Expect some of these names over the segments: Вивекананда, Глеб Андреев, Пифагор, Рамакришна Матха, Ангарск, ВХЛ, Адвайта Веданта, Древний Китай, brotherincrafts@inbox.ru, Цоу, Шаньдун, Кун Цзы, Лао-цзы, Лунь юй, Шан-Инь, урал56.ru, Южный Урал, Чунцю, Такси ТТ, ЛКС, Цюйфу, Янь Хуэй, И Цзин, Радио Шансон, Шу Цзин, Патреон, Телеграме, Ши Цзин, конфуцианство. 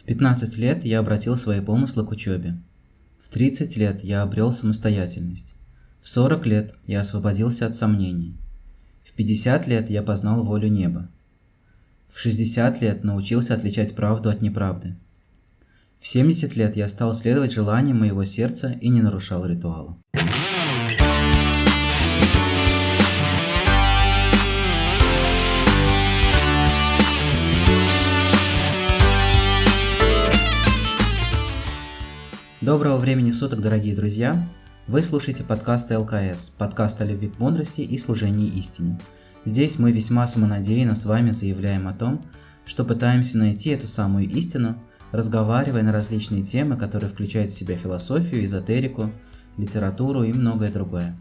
В 15 лет я обратил свои помыслы к учебе. В 30 лет я обрел самостоятельность. В 40 лет я освободился от сомнений. В 50 лет я познал волю неба. В 60 лет научился отличать правду от неправды. В 70 лет я стал следовать желаниям моего сердца и не нарушал ритуала. Доброго времени суток, дорогие друзья! Вы слушаете подкаст ЛКС, подкаст о любви к мудрости и служении истине. Здесь мы весьма самонадеянно с вами заявляем о том, что пытаемся найти эту самую истину, разговаривая на различные темы, которые включают в себя философию, эзотерику, литературу и многое другое.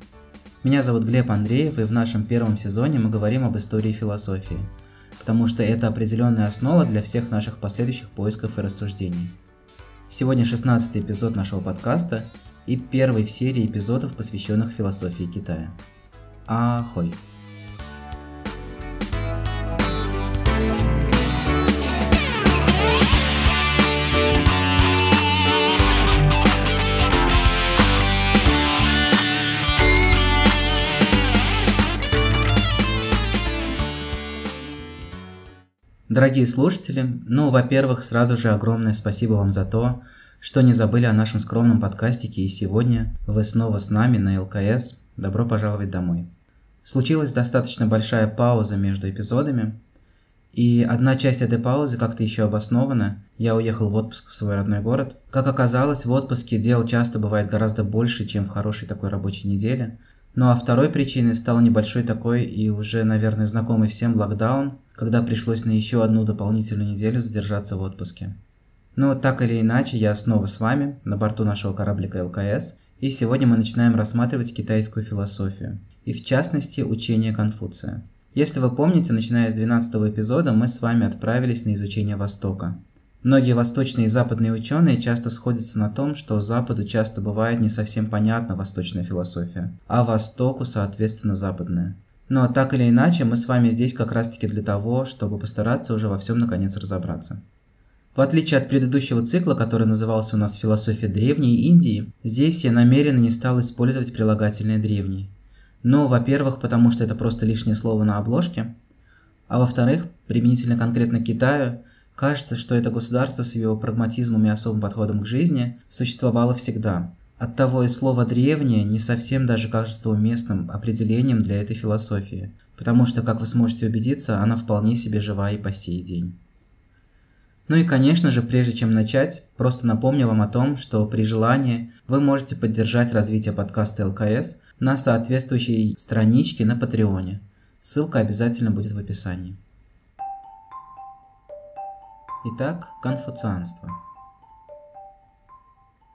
Меня зовут Глеб Андреев, и в нашем первом сезоне мы говорим об истории философии, потому что это определенная основа для всех наших последующих поисков и рассуждений. Сегодня 16-й эпизод нашего подкаста и первый в серии эпизодов, посвященных философии Китая. Ахой! Дорогие слушатели, во-первых, сразу же огромное спасибо вам за то, что не забыли о нашем скромном подкастике, и сегодня вы снова с нами на ЛКС. Добро пожаловать домой. Случилась достаточно большая пауза между эпизодами, и одна часть этой паузы как-то еще обоснована. Я уехал в отпуск в свой родной город. Как оказалось, в отпуске дел часто бывает гораздо больше, чем в хорошей такой рабочей неделе. Ну а второй причиной стал небольшой такой и уже, наверное, знакомый всем локдаун, когда пришлось на еще одну дополнительную неделю задержаться в отпуске. Так или иначе, я снова с вами на борту нашего кораблика ЛКС, и сегодня мы начинаем рассматривать китайскую философию, и в частности, учение Конфуция. Если вы помните, начиная с 12-го эпизода мы с вами отправились на изучение Востока. Многие восточные и западные ученые часто сходятся на том, что Западу часто бывает не совсем понятна восточная философия, а Востоку, соответственно, западная. Но так или иначе, мы с вами здесь как раз-таки для того, чтобы постараться уже во всем наконец разобраться. В отличие от предыдущего цикла, который назывался у нас «Философия Древней Индии», здесь я намеренно не стал использовать прилагательное «древний». Во-первых, потому что это просто лишнее слово на обложке, а во-вторых, применительно конкретно к Китаю, кажется, что это государство с его прагматизмом и особым подходом к жизни существовало всегда. Оттого и слово «древнее» не совсем даже кажется уместным определением для этой философии, потому что, как вы сможете убедиться, она вполне себе жива и по сей день. Конечно же, прежде чем начать, просто напомню вам о том, что при желании вы можете поддержать развитие подкаста ЛКС на соответствующей страничке на Патреоне. Ссылка обязательно будет в описании. Итак, конфуцианство.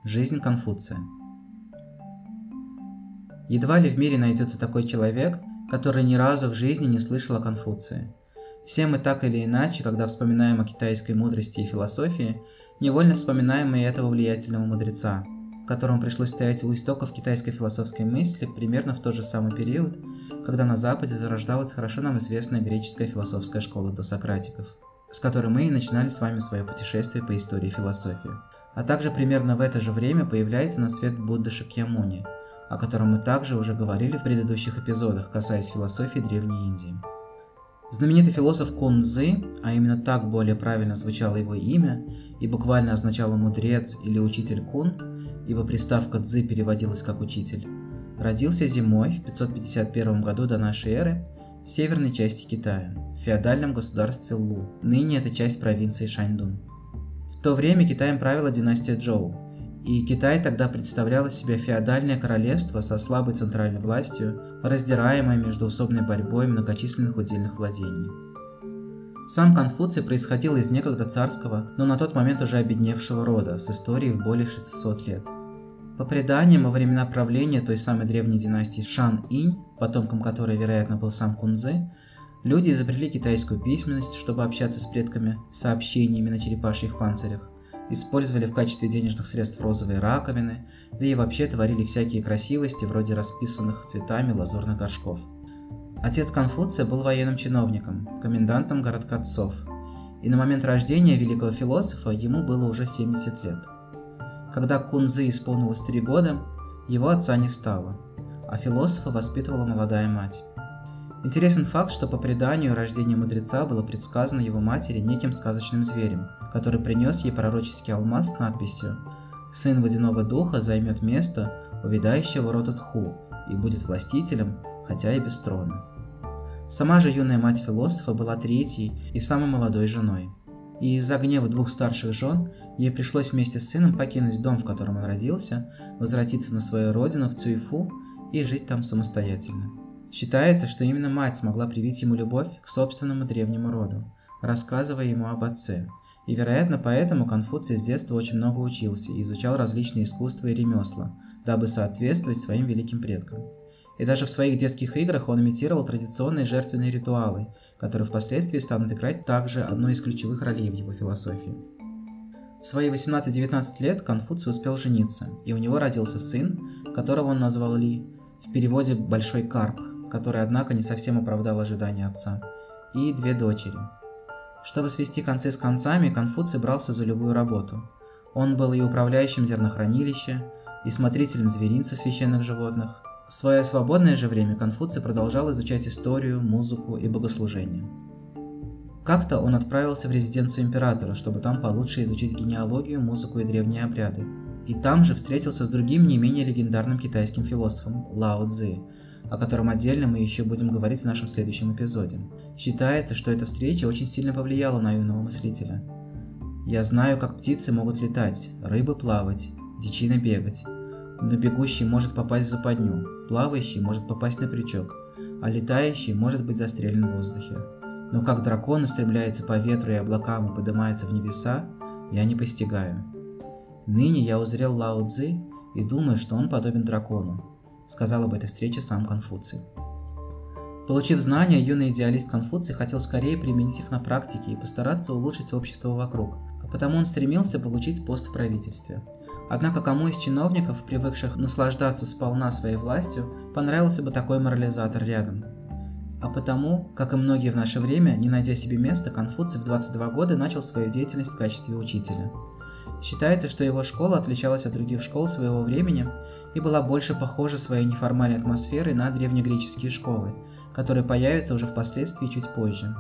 Жизнь Конфуция. Едва ли в мире найдется такой человек, который ни разу в жизни не слышал о Конфуции. Все мы так или иначе, когда вспоминаем о китайской мудрости и философии, невольно вспоминаем и этого влиятельного мудреца, которому пришлось стоять у истоков китайской философской мысли примерно в тот же самый период, когда на Западе зарождалась хорошо нам известная греческая философская школа досократиков, с которой мы и начинали с вами свое путешествие по истории философии. А также примерно в это же время появляется на свет Будда Шакьямуни, о котором мы также уже говорили в предыдущих эпизодах, касаясь философии Древней Индии. Знаменитый философ Кун Цзы, а именно так более правильно звучало его имя и буквально означало «мудрец» или «учитель Кун», ибо приставка «цзы» переводилась как «учитель», родился зимой в 551 году до нашей эры в северной части Китая, в феодальном государстве Лу, ныне это часть провинции Шаньдун. В то время Китаем правила династия Чжоу, и Китай тогда представлял из себя феодальное королевство со слабой центральной властью, раздираемое междуусобной борьбой многочисленных удельных владений. Сам Конфуций происходил из некогда царского, но на тот момент уже обедневшего рода, с историей в более 600 лет. По преданиям, во времена правления той самой древней династии Шан-Инь, потомком которой, вероятно, был сам Кун Цзы, люди изобрели китайскую письменность, чтобы общаться с предками сообщениями на черепашьих панцирях, использовали в качестве денежных средств розовые раковины, да и вообще творили всякие красивости, вроде расписанных цветами лазурных горшков. Отец Конфуция был военным чиновником, комендантом городка Цоу, и на момент рождения великого философа ему было уже 70 лет. Когда Кун Цзы исполнилось 3 года, его отца не стало, а философа воспитывала молодая мать. Интересен факт, что по преданию рождение мудреца было предсказано его матери неким сказочным зверем, который принес ей пророческий алмаз с надписью «Сын водяного духа займет место увядающего рода Тху и будет властителем, хотя и без трона». Сама же юная мать философа была третьей и самой молодой женой. И из-за гнева двух старших жен ей пришлось вместе с сыном покинуть дом, в котором он родился, возвратиться на свою родину в Цюйфу и жить там самостоятельно. Считается, что именно мать смогла привить ему любовь к собственному древнему роду, рассказывая ему об отце, и, вероятно, поэтому Конфуций с детства очень много учился и изучал различные искусства и ремесла, дабы соответствовать своим великим предкам. И даже в своих детских играх он имитировал традиционные жертвенные ритуалы, которые впоследствии станут играть также одну из ключевых ролей в его философии. В свои 18-19 лет Конфуций успел жениться, и у него родился сын, которого он назвал Ли, в переводе «большой карп», который, однако, не совсем оправдал ожидания отца, и 2 дочери. Чтобы свести концы с концами, Конфуций брался за любую работу. Он был и управляющим зернохранилища, и смотрителем зверинца священных животных. В свое свободное же время Конфуций продолжал изучать историю, музыку и богослужение. Как-то он отправился в резиденцию императора, чтобы там получше изучить генеалогию, музыку и древние обряды. И там же встретился с другим не менее легендарным китайским философом Лао-цзы, о котором отдельно мы еще будем говорить в нашем следующем эпизоде. Считается, что эта встреча очень сильно повлияла на юного мыслителя. «Я знаю, как птицы могут летать, рыбы плавать, дичина бегать. Но бегущий может попасть в западню, плавающий может попасть на крючок, а летающий может быть застрелен в воздухе. Но как дракон устремляется по ветру и облакам и поднимается в небеса, я не постигаю. Ныне я узрел Лао-цзы и думаю, что он подобен дракону», — сказал об этой встрече сам Конфуций. Получив знания, юный идеалист Конфуций хотел скорее применить их на практике и постараться улучшить общество вокруг, а потому он стремился получить пост в правительстве. Однако кому из чиновников, привыкших наслаждаться сполна своей властью, понравился бы такой морализатор рядом? А потому, как и многие в наше время, не найдя себе места, Конфуций в 22 года начал свою деятельность в качестве учителя. Считается, что его школа отличалась от других школ своего времени и была больше похожа своей неформальной атмосферой на древнегреческие школы, которые появятся уже впоследствии чуть позже.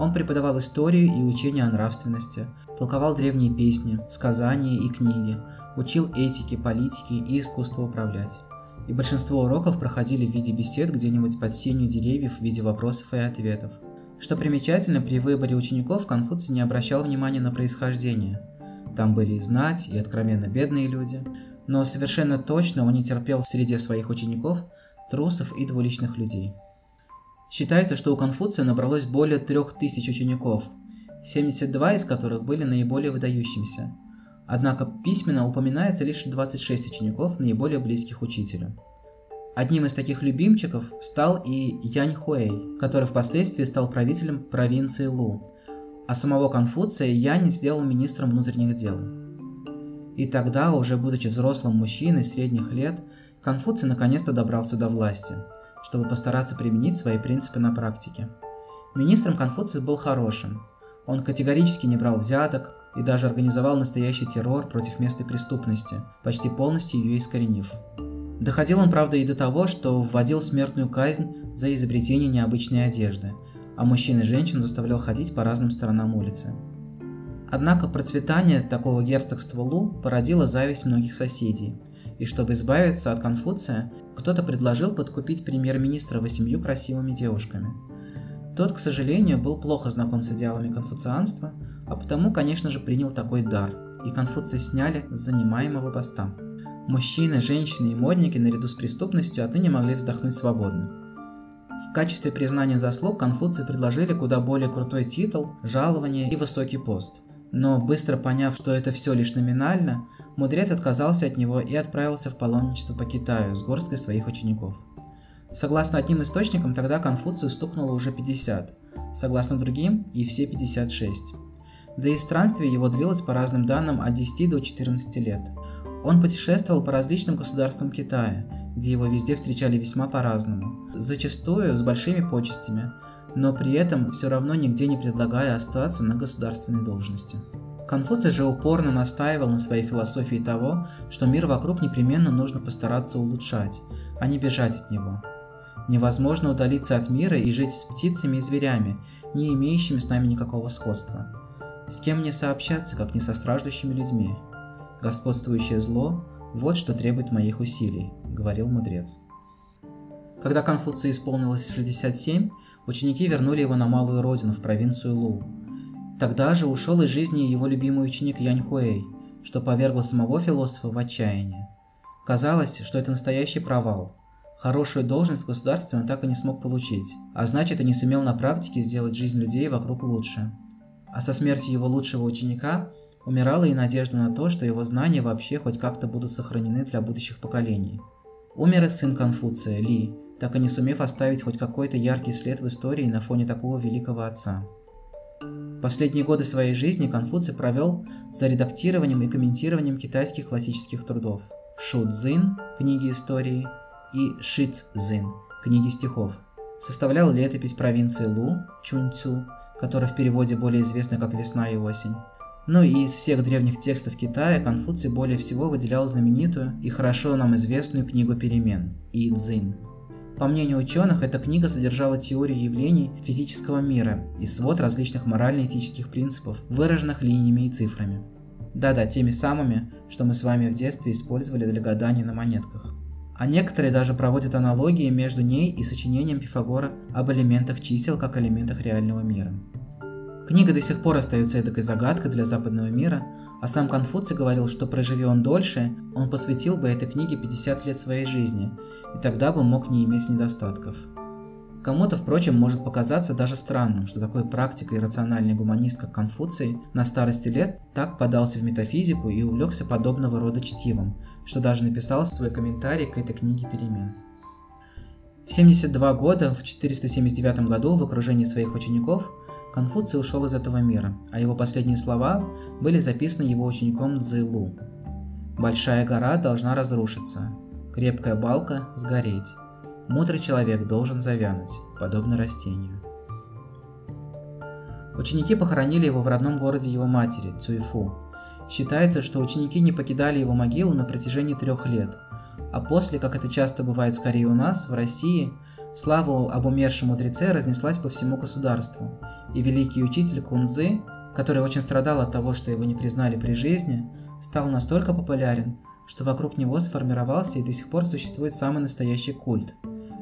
Он преподавал историю и учение о нравственности, толковал древние песни, сказания и книги, учил этике, политике и искусству управлять. И большинство уроков проходили в виде бесед где-нибудь под сенью деревьев в виде вопросов и ответов. Что примечательно, при выборе учеников Конфуций не обращал внимания на происхождение. Там были и знать, и откровенно бедные люди. Но совершенно точно он не терпел в среде своих учеников трусов и двуличных людей. Считается, что у Конфуция набралось более 3000 учеников, 72 из которых были наиболее выдающимися. Однако письменно упоминается лишь 26 учеников, наиболее близких учителю. Одним из таких любимчиков стал и Янь Хуэй, который впоследствии стал правителем провинции Лу, а самого Конфуция Янь сделал министром внутренних дел. И тогда, уже будучи взрослым мужчиной средних лет, Конфуций наконец-то добрался до власти, чтобы постараться применить свои принципы на практике. Министром Конфуций был хорошим. Он категорически не брал взяток и даже организовал настоящий террор против местной преступности, почти полностью ее искоренив. Доходил он, правда, и до того, что вводил смертную казнь за изобретение необычной одежды, а мужчин и женщин заставлял ходить по разным сторонам улицы. Однако процветание такого герцогства Лу породило зависть многих соседей, и чтобы избавиться от Конфуция, кто-то предложил подкупить премьер-министра 8 красивыми девушками. Тот, к сожалению, был плохо знаком с идеалами конфуцианства, а потому, конечно же, принял такой дар, и Конфуция сняли с занимаемого поста. Мужчины, женщины и модники наряду с преступностью отныне могли вздохнуть свободно. В качестве признания заслуг Конфуцию предложили куда более крутой титул, жалование и высокий пост. Но, быстро поняв, что это все лишь номинально, мудрец отказался от него и отправился в паломничество по Китаю с горсткой своих учеников. Согласно одним источникам, тогда Конфуцию стукнуло уже 50, согласно другим и все 56. Да и странствие его длилось, по разным данным, от 10 до 14 лет. Он путешествовал по различным государствам Китая, где его везде встречали весьма по-разному, зачастую с большими почестями, но при этом все равно нигде не предлагая остаться на государственной должности. Конфуций же упорно настаивал на своей философии того, что мир вокруг непременно нужно постараться улучшать, а не бежать от него. Невозможно удалиться от мира и жить с птицами и зверями, не имеющими с нами никакого сходства. С кем не сообщаться, как не со страждущими людьми? Господствующее зло – вот что требует моих усилий, говорил мудрец. Когда Конфуцию исполнилось 67, ученики вернули его на малую родину, в провинцию Лу. Тогда же ушел из жизни его любимый ученик Янь Хуэй, что повергло самого философа в отчаяние. Казалось, что это настоящий провал. Хорошую должность в государстве он так и не смог получить, а значит, и не сумел на практике сделать жизнь людей вокруг лучше. А со смертью его лучшего ученика умирала и надежда на то, что его знания вообще хоть как-то будут сохранены для будущих поколений. Умер и сын Конфуция, Ли, так и не сумев оставить хоть какой-то яркий след в истории на фоне такого великого отца. Последние годы своей жизни Конфуций провел за редактированием и комментированием китайских классических трудов Шу Цзин, книги истории, и Ши Цзин, книги стихов. Составлял летопись провинции Лу, Чунцю, которая в переводе более известна как «Весна и осень». Ну и из всех древних текстов Китая Конфуций более всего выделял знаменитую и хорошо нам известную книгу перемен «И Цзин». По мнению ученых, эта книга содержала теорию явлений физического мира и свод различных морально-этических принципов, выраженных линиями и цифрами. Да-да, теми самыми, что мы с вами в детстве использовали для гадания на монетках. А некоторые даже проводят аналогии между ней и сочинением Пифагора об элементах чисел как элементах реального мира. Книга до сих пор остается эдакой загадкой для западного мира, а сам Конфуций говорил, что проживи он дольше, он посвятил бы этой книге 50 лет своей жизни, и тогда бы мог не иметь недостатков. Кому-то, впрочем, может показаться даже странным, что такой практик и рациональный гуманист, как Конфуций, на старости лет так подался в метафизику и увлекся подобного рода чтивом, что даже написал свой комментарий к этой книге перемен. В 72 года, в 479 году, в окружении своих учеников, Конфуций ушел из этого мира, а его последние слова были записаны его учеником Цзы Лу. «Большая гора должна разрушиться, крепкая балка – сгореть, мудрый человек должен завянуть, подобно растению». Ученики похоронили его в родном городе его матери, Цюйфу. Считается, что ученики не покидали его могилу на протяжении 3 лет, а после, как это часто бывает скорее у нас, в России, слава об умершем мудреце разнеслась по всему государству, и великий учитель Кун Цзы, который очень страдал от того, что его не признали при жизни, стал настолько популярен, что вокруг него сформировался и до сих пор существует самый настоящий культ,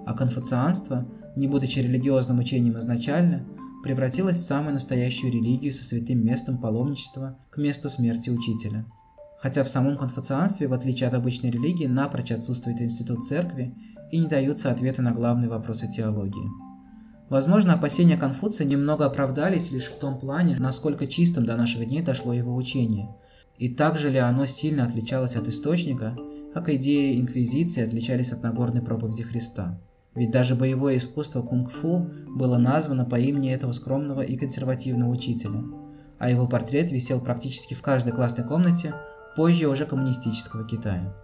а конфуцианство, не будучи религиозным учением изначально, превратилась в самую настоящую религию со святым местом паломничества к месту смерти учителя. Хотя в самом конфуцианстве, в отличие от обычной религии, напрочь отсутствует институт церкви и не даются ответы на главные вопросы теологии. Возможно, опасения Конфуция немного оправдались лишь в том плане, насколько чистым до наших дней дошло его учение, и также ли оно сильно отличалось от источника, как идеи инквизиции отличались от Нагорной проповеди Христа. Ведь даже боевое искусство кунг-фу было названо по имени этого скромного и консервативного учителя, а его портрет висел практически в каждой классной комнате позже уже коммунистического Китая.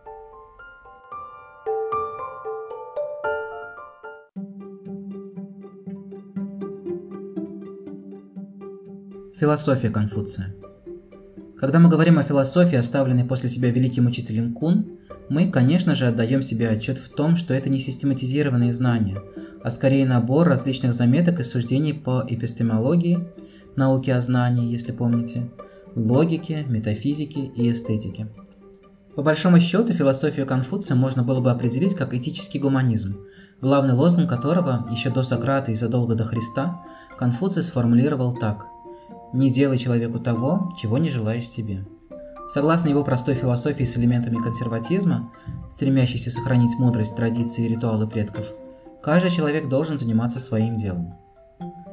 Философия Конфуция. Когда мы говорим о философии, оставленной после себя великим учителем Кун, мы, конечно же, отдаем себе отчет в том, что это не систематизированные знания, а скорее набор различных заметок и суждений по эпистемологии, науке о знании, если помните, логике, метафизике и эстетике. По большому счету, философию Конфуция можно было бы определить как этический гуманизм, главный лозунг которого еще до Сократа и задолго до Христа Конфуций сформулировал так: «Не делай человеку того, чего не желаешь себе». Согласно его простой философии с элементами консерватизма, стремящейся сохранить мудрость, традиции и ритуалы предков, каждый человек должен заниматься своим делом.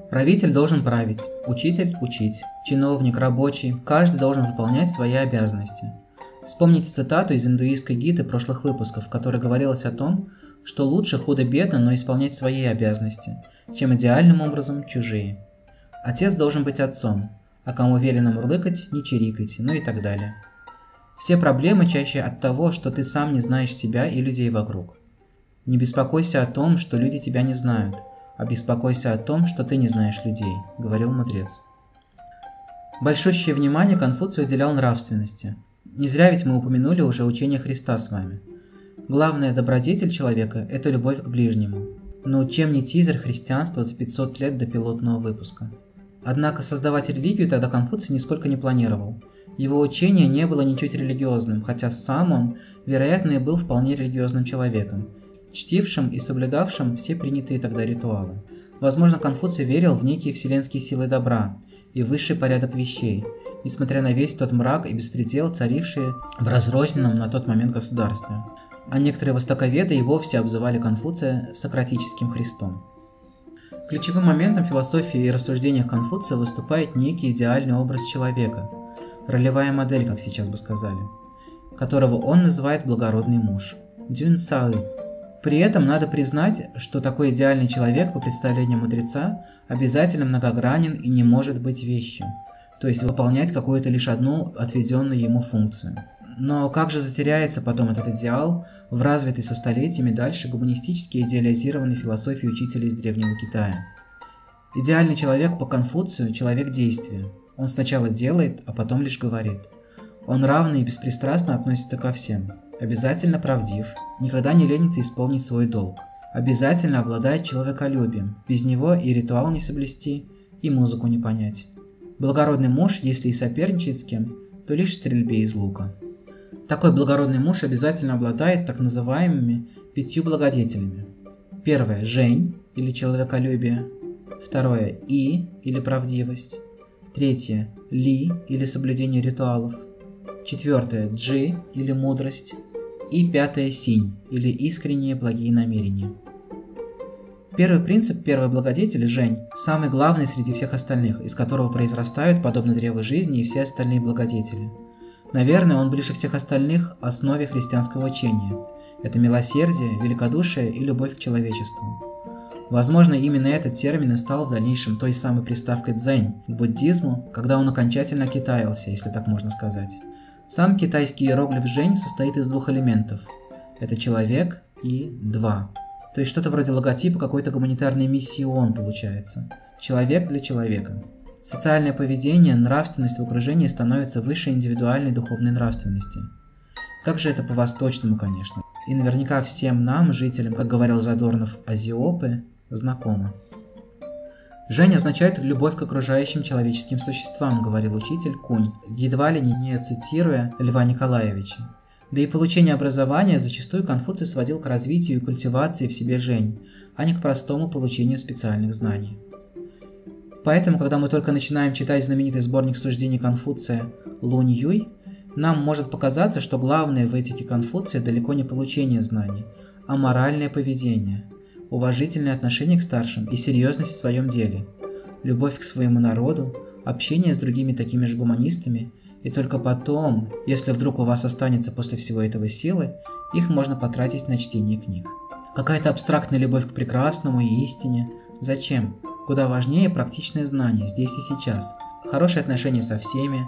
Правитель должен править, учитель – учить, чиновник, рабочий, каждый должен выполнять свои обязанности. Вспомните цитату из индуистской гиты прошлых выпусков, в которой говорилось о том, что лучше худо-бедно, но исполнять свои обязанности, чем идеальным образом чужие. Отец должен быть отцом, а кому велено мурлыкать, не чирикайте, ну и так далее. Все проблемы чаще от того, что ты сам не знаешь себя и людей вокруг. Не беспокойся о том, что люди тебя не знают, «Обеспокойся о том, что ты не знаешь людей», – говорил мудрец. Большущее внимание Конфуций уделял нравственности. Не зря ведь мы упомянули уже учение Христа с вами. Главная добродетель человека – это любовь к ближнему. Но чем не тизер христианства за 500 лет до пилотного выпуска? Однако создавать религию тогда Конфуций нисколько не планировал. Его учение не было ничуть религиозным, хотя сам он, вероятно, и был вполне религиозным человеком, чтившим и соблюдавшим все принятые тогда ритуалы. Возможно, Конфуций верил в некие вселенские силы добра и высший порядок вещей, несмотря на весь тот мрак и беспредел, царившие в разрозненном на тот момент государстве. А некоторые востоковеды и вовсе обзывали Конфуция сократическим Христом. Ключевым моментом философии и рассуждениях Конфуция выступает некий идеальный образ человека, ролевая модель, как сейчас бы сказали, которого он называет благородный муж – дюн саы. При этом надо признать, что такой идеальный человек, по представлению мудреца, обязательно многогранен и не может быть вещью, то есть выполнять какую-то лишь одну отведенную ему функцию. Но как же затеряется потом этот идеал в развитой со столетиями дальше гуманистически идеализированной философии учителей из Древнего Китая? Идеальный человек по Конфуцию – человек действия. Он сначала делает, а потом лишь говорит. Он равно и беспристрастно относится ко всем. Обязательно правдив, никогда не ленится исполнить свой долг. Обязательно обладает человеколюбием, без него и ритуал не соблюсти, и музыку не понять. Благородный муж, если и соперничает с кем, то лишь в стрельбе из лука. Такой благородный муж обязательно обладает так называемыми 5 благодетелями. Первое – жень, или человеколюбие. Второе – и, или правдивость. Третье – ли, или соблюдение ритуалов. Четвертое – джи, или мудрость. И пятое – синь, или искренние благие намерения. Первый принцип, первый благодетель – жень, самый главный среди всех остальных, из которого произрастают, подобно древу жизни, и все остальные благодетели. Наверное, он ближе всех остальных – основе христианского учения. Это милосердие, великодушие и любовь к человечеству. Возможно, именно этот термин и стал в дальнейшем той самой приставкой «дзэнь» к буддизму, когда он окончательно окитаился, если так можно сказать. Сам китайский иероглиф «жень» состоит из 2 элементов – это человек и два. То есть что-то вроде логотипа какой-то гуманитарной миссии ООН получается. Человек для человека. Социальное поведение, нравственность в окружении становится выше индивидуальной духовной нравственности. Как же это по-восточному, конечно. И наверняка всем нам, жителям, как говорил Задорнов, Азиопы, знакомо. Жень означает любовь к окружающим человеческим существам, говорил учитель Кунь, едва ли не цитируя Льва Николаевича. Да и получение образования зачастую Конфуций сводил к развитию и культивации в себе жень, а не к простому получению специальных знаний. Поэтому, когда мы только начинаем читать знаменитый сборник суждений Конфуция «Лунь юй», нам может показаться, что главное в этике Конфуция далеко не получение знаний, а моральное поведение, уважительное отношение к старшим и серьезность в своем деле, любовь к своему народу, общение с другими такими же гуманистами, и только потом, если вдруг у вас останется после всего этого силы, их можно потратить на чтение книг. Какая-то абстрактная любовь к прекрасному и истине. Зачем? Куда важнее практичное знание здесь и сейчас, хорошие отношения со всеми,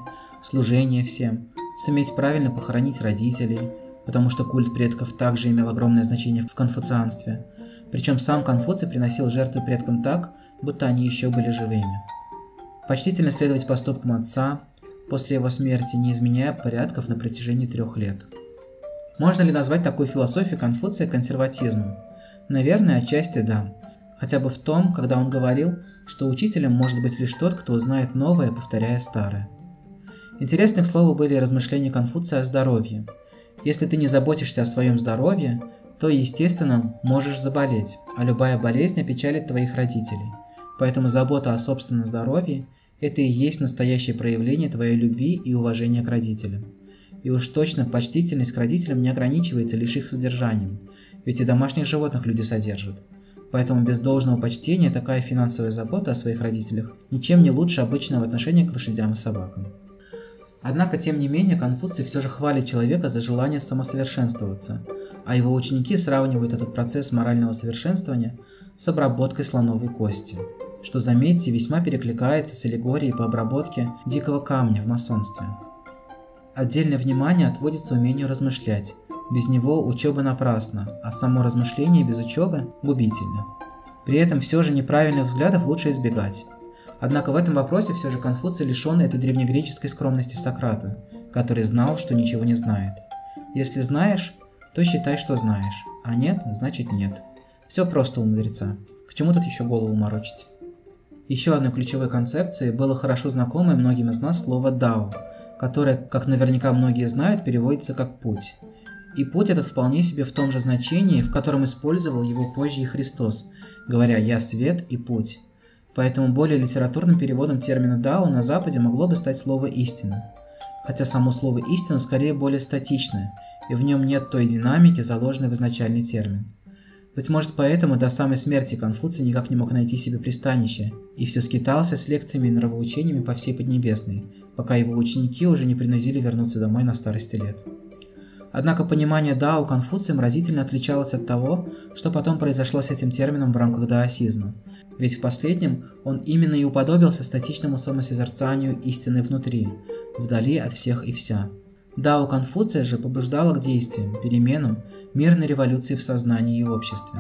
служение всем, суметь правильно похоронить родителей, потому что культ предков также имел огромное значение в конфуцианстве. Причем сам Конфуций приносил жертвы предкам так, будто они еще были живыми. Почтительно следовать поступкам отца после его смерти, не изменяя порядков на протяжении 3 лет. Можно ли назвать такую философию Конфуция консерватизмом? Наверное, отчасти да. Хотя бы в том, когда он говорил, что учителем может быть лишь тот, кто узнает новое, повторяя старое. Интересны, к слову, были размышления Конфуция о здоровье. Если ты не заботишься о своем здоровье, то, естественно, можешь заболеть, а любая болезнь опечалит твоих родителей. Поэтому забота о собственном здоровье – это и есть настоящее проявление твоей любви и уважения к родителям. И уж точно почтительность к родителям не ограничивается лишь их содержанием, ведь и домашних животных люди содержат. Поэтому без должного почтения такая финансовая забота о своих родителях ничем не лучше обычного отношения к лошадям и собакам. Однако, тем не менее, Конфуций все же хвалит человека за желание самосовершенствоваться, а его ученики сравнивают этот процесс морального совершенствования с обработкой слоновой кости, что, заметьте, весьма перекликается с аллегорией по обработке дикого камня в масонстве. Отдельное внимание отводится умению размышлять, без него учеба напрасна, а само размышление без учебы губительно. При этом все же неправильных взглядов лучше избегать. Однако в этом вопросе все же Конфуций лишен этой древнегреческой скромности Сократа, который знал, что ничего не знает. Если знаешь, то считай, что знаешь, а нет, значит нет. Все просто у мудреца. К чему тут еще голову морочить? Еще одной ключевой концепцией было хорошо знакомое многим из нас слово «дао», которое, как наверняка многие знают, переводится как «путь». И путь этот вполне себе в том же значении, в котором использовал его позже и Христос, говоря «я свет и путь». Поэтому более литературным переводом термина «дао» на Западе могло бы стать слово «истина». Хотя само слово «истина» скорее более статичное, и в нем нет той динамики, заложенной в изначальный термин. Быть может, поэтому до самой смерти Конфуций никак не мог найти себе пристанище, и все скитался с лекциями и нравоучениями по всей Поднебесной, пока его ученики уже не принудили вернуться домой на старости лет. Однако понимание дао Конфуцием разительно отличалось от того, что потом произошло с этим термином в рамках даосизма, ведь в последнем он именно и уподобился статичному самосозерцанию истины внутри, вдали от всех и вся. Дао Конфуция же побуждало к действиям, переменам, мирной революции в сознании и обществе,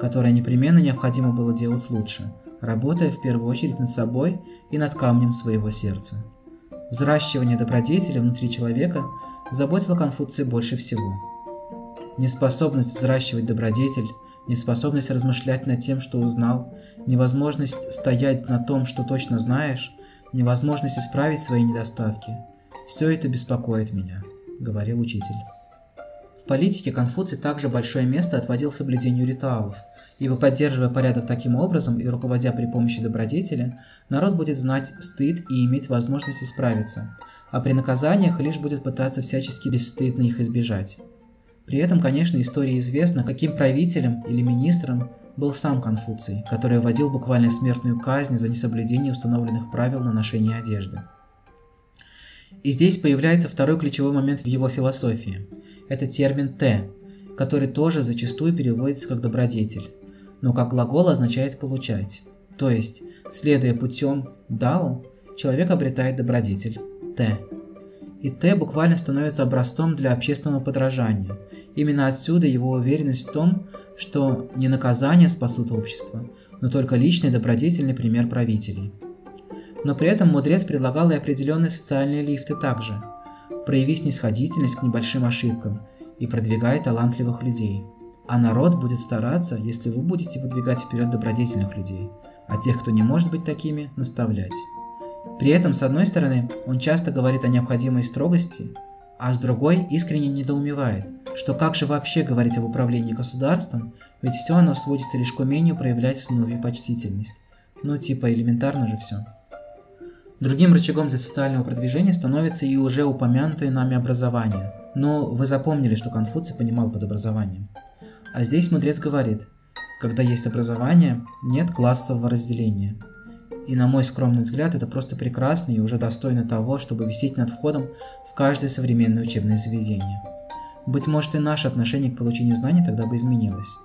которое непременно необходимо было делать лучше, работая в первую очередь над собой и над камнем своего сердца. Взращивание добродетели внутри человека заботило Конфуция больше всего. Неспособность взращивать добродетель, неспособность размышлять над тем, что узнал, невозможность стоять на том, что точно знаешь, невозможность исправить свои недостатки – все это беспокоит меня, говорил учитель. В политике Конфуций также большое место отводил соблюдению ритуалов, ибо поддерживая порядок таким образом и руководя при помощи добродетели, народ будет знать стыд и иметь возможность исправиться, а при наказаниях лишь будет пытаться всячески бесстыдно их избежать. При этом, конечно, истории известно, каким правителем или министром был сам Конфуций, который вводил буквально смертную казнь за несоблюдение установленных правил на ношение одежды. И здесь появляется второй ключевой момент в его философии. Это термин «те», который тоже зачастую переводится как «добродетель», но как глагол означает «получать». То есть, следуя путем «дао», человек обретает добродетель «те». И «те» буквально становится образцом для общественного подражания. Именно отсюда его уверенность в том, что не наказания спасут общество, но только личный добродетельный пример правителей. Но при этом мудрец предлагал и определенные социальные лифты также. Прояви снисходительность к небольшим ошибкам и продвигай талантливых людей. А народ будет стараться, если вы будете выдвигать вперед добродетельных людей, а тех, кто не может быть такими, наставлять. При этом, с одной стороны, он часто говорит о необходимой строгости, а с другой искренне недоумевает, что как же вообще говорить об управлении государством, ведь все оно сводится лишь к умению проявлять сыновью почтительность. Ну типа элементарно же все. Другим рычагом для социального продвижения становится и уже упомянутое нами образование. Но вы запомнили, что Конфуций понимал под образованием. А здесь мудрец говорит, когда есть образование, нет классового разделения. И на мой скромный взгляд, это просто прекрасно и уже достойно того, чтобы висеть над входом в каждое современное учебное заведение. Быть может, и наше отношение к получению знаний тогда бы изменилось.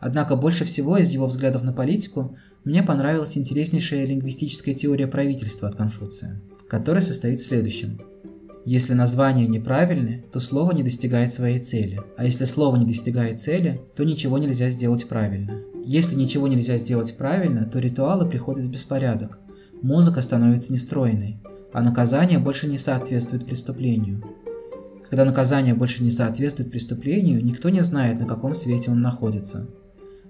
Однако больше всего из его взглядов на политику мне понравилась интереснейшая лингвистическая теория правительства от Конфуция, которая состоит в следующем. Если название неправильное, то слово не достигает своей цели, а если слово не достигает цели, то ничего нельзя сделать правильно. Если ничего нельзя сделать правильно, то ритуалы приходят в беспорядок, музыка становится нестройной, а наказание больше не соответствует преступлению. Когда наказание больше не соответствует преступлению, никто не знает, на каком свете он находится.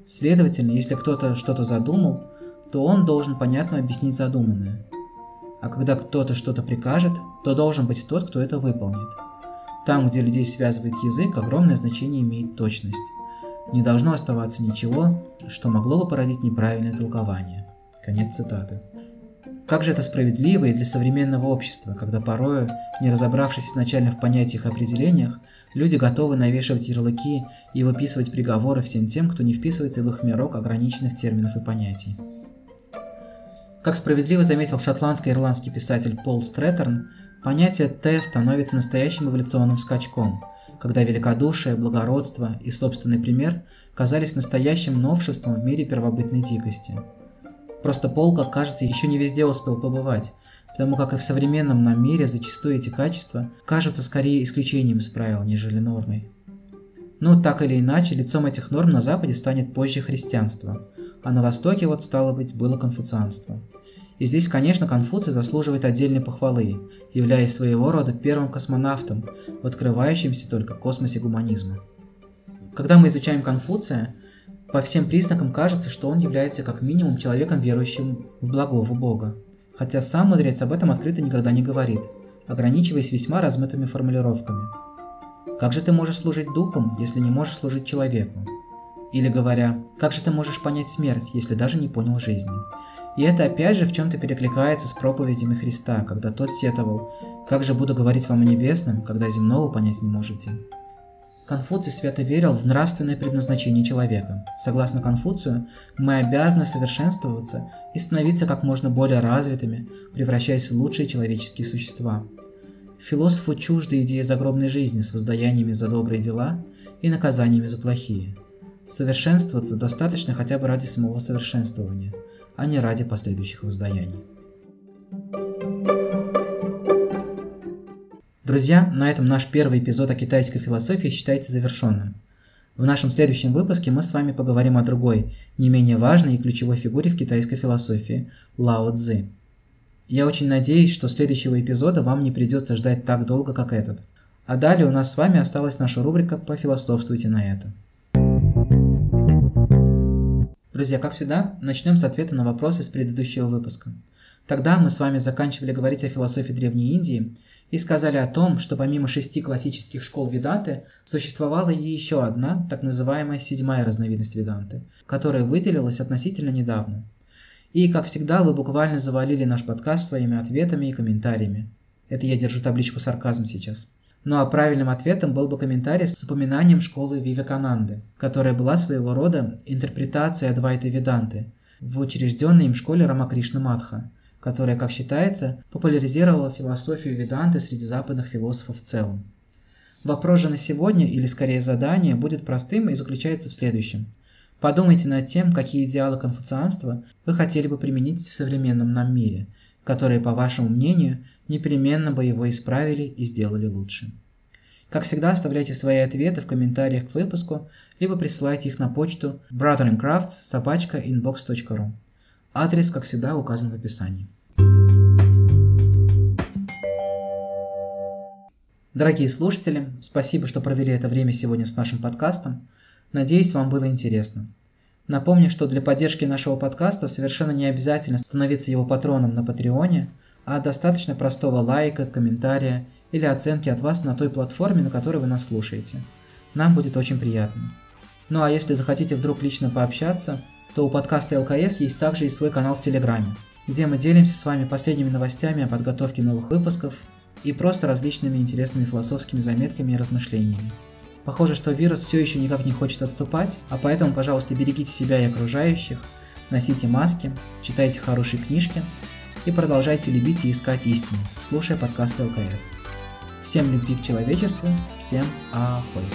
Следовательно, если кто-то что-то задумал, то он должен понятно объяснить задуманное. А когда кто-то что-то прикажет, то должен быть тот, кто это выполнит. Там, где людей связывает язык, огромное значение имеет точность. Не должно оставаться ничего, что могло бы породить неправильное толкование. Конец цитаты. Как же это справедливо и для современного общества, когда порою, не разобравшись изначально в понятиях и определениях, люди готовы навешивать ярлыки и выписывать приговоры всем тем, кто не вписывается в их мирок ограниченных терминов и понятий. Как справедливо заметил шотландско-ирландский писатель Пол Стретерн, понятие «те» становится настоящим эволюционным скачком, когда великодушие, благородство и собственный пример казались настоящим новшеством в мире первобытной дикости. Просто Пол, как кажется, еще не везде успел побывать, потому как и в современном нам мире зачастую эти качества кажутся скорее исключением из правил, нежели нормой. Но так или иначе, лицом этих норм на Западе станет позже христианство, а на Востоке, вот стало быть, было конфуцианство. И здесь, конечно, Конфуций заслуживает отдельной похвалы, являясь своего рода первым космонавтом в открывающемся только космосе гуманизма. Когда мы изучаем Конфуция, по всем признакам кажется, что он является как минимум человеком, верующим в благого Бога, хотя сам мудрец об этом открыто никогда не говорит, ограничиваясь весьма размытыми формулировками. «Как же ты можешь служить духом, если не можешь служить человеку?» Или говоря, «Как же ты можешь понять смерть, если даже не понял жизни?» И это опять же в чем-то перекликается с проповедями Христа, когда тот сетовал «Как же буду говорить вам о небесном, когда земного понять не можете?» Конфуций свято верил в нравственное предназначение человека. Согласно Конфуцию, мы обязаны совершенствоваться и становиться как можно более развитыми, превращаясь в лучшие человеческие существа. Философу чужды идеи загробной жизни с воздаяниями за добрые дела и наказаниями за плохие. Совершенствоваться достаточно хотя бы ради самого совершенствования, а не ради последующих воздаяний. Друзья, на этом наш первый эпизод о китайской философии считается завершенным. В нашем следующем выпуске мы с вами поговорим о другой, не менее важной и ключевой фигуре в китайской философии – Лао-цзы. Я очень надеюсь, что следующего эпизода вам не придется ждать так долго, как этот. А далее у нас с вами осталась наша рубрика «Пофилософствуйте на это». Друзья, как всегда, начнем с ответа на вопросы из предыдущего выпуска. Тогда мы с вами заканчивали говорить о философии Древней Индии и сказали о том, что помимо 6 классических школ Веданты, существовала и еще одна, так называемая 7-я разновидность Веданты, которая выделилась относительно недавно. И, как всегда, вы буквально завалили наш подкаст своими ответами и комментариями. Это я держу табличку «Сарказм» сейчас. Ну а правильным ответом был бы комментарий с упоминанием школы Вивекананды, которая была своего рода интерпретацией Адвайты Веданты в учрежденной им школе Рамакришна Матха, которая, как считается, популяризировала философию Веданты среди западных философов в целом. Вопрос же на сегодня, или скорее задание, будет простым и заключается в следующем. Подумайте над тем, какие идеалы конфуцианства вы хотели бы применить в современном нам мире, которые, по вашему мнению, непременно бы его исправили и сделали лучше. Как всегда, оставляйте свои ответы в комментариях к выпуску, либо присылайте их на почту brotherincrafts@inbox.ru. Адрес, как всегда, указан в описании. Дорогие слушатели, спасибо, что провели это время сегодня с нашим подкастом. Надеюсь, вам было интересно. Напомню, что для поддержки нашего подкаста совершенно не обязательно становиться его патроном на Патреоне, а достаточно простого лайка, комментария или оценки от вас на той платформе, на которой вы нас слушаете. Нам будет очень приятно. Ну а если захотите вдруг лично пообщаться, то у подкаста ЛКС есть также и свой канал в Телеграме, где мы делимся с вами последними новостями о подготовке новых выпусков и просто различными интересными философскими заметками и размышлениями. Похоже, что вирус все еще никак не хочет отступать, а поэтому, пожалуйста, берегите себя и окружающих, носите маски, читайте хорошие книжки и продолжайте любить и искать истину, слушая подкасты ЛКС. Всем любви к человечеству, всем ахой!